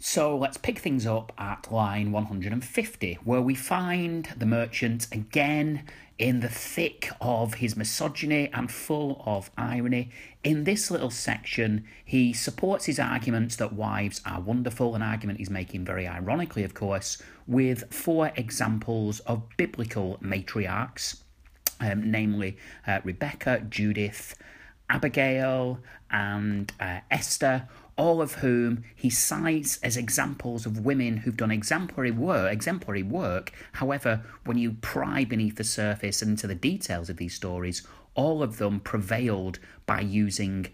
So let's pick things up at line 150, where we find the merchant again in the thick of his misogyny and full of irony. In this little section, he supports his arguments that wives are wonderful, an argument he's making very ironically, of course, with four examples of biblical matriarchs, namely Rebecca, Judith, Abigail, and Esther, all of whom he cites as examples of women who've done exemplary work. However, when you pry beneath the surface and into the details of these stories, all of them prevailed by using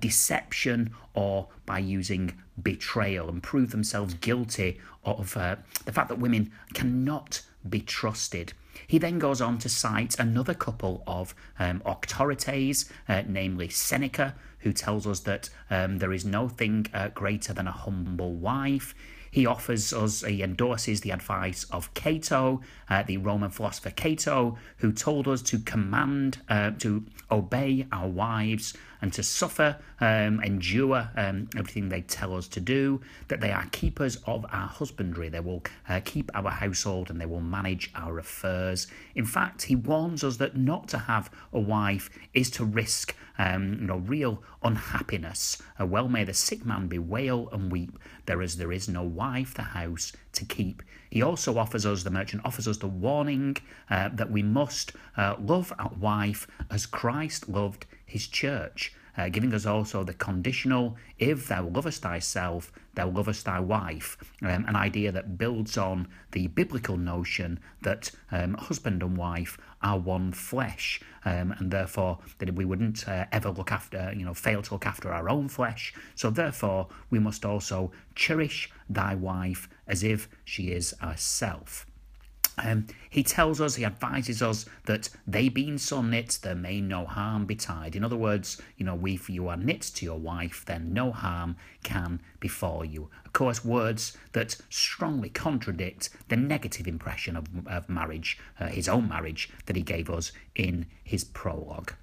deception or by using betrayal, and proved themselves guilty of the fact that women cannot be trusted. He then goes on to cite another couple of auctorites, namely Seneca, who tells us that there is no thing greater than a humble wife. He endorses the advice of Cato, the Roman philosopher Cato, who told us to to obey our wives and to suffer, endure everything they tell us to do, that they are keepers of our husbandry. They will keep our household and they will manage our affairs. In fact, he warns us that not to have a wife is to risk real unhappiness. Well may the sick man bewail and weep, there is no wife the house to keep. He also offers us the warning that we must love our wife as Christ loved his church, giving us also the conditional, if thou lovest thyself, thou lovest thy wife, an idea that builds on the biblical notion that husband and wife are one flesh, and therefore that we wouldn't ever fail to look after our own flesh. So therefore, we must also cherish thy wife as if she is ourself. He advises us that they being so knit, there may no harm betide. In other words, if you are knit to your wife, then no harm can befall you. Of course, words that strongly contradict the negative impression of marriage, his own marriage, that he gave us in his prologue.